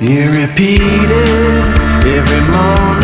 be repeated every morning.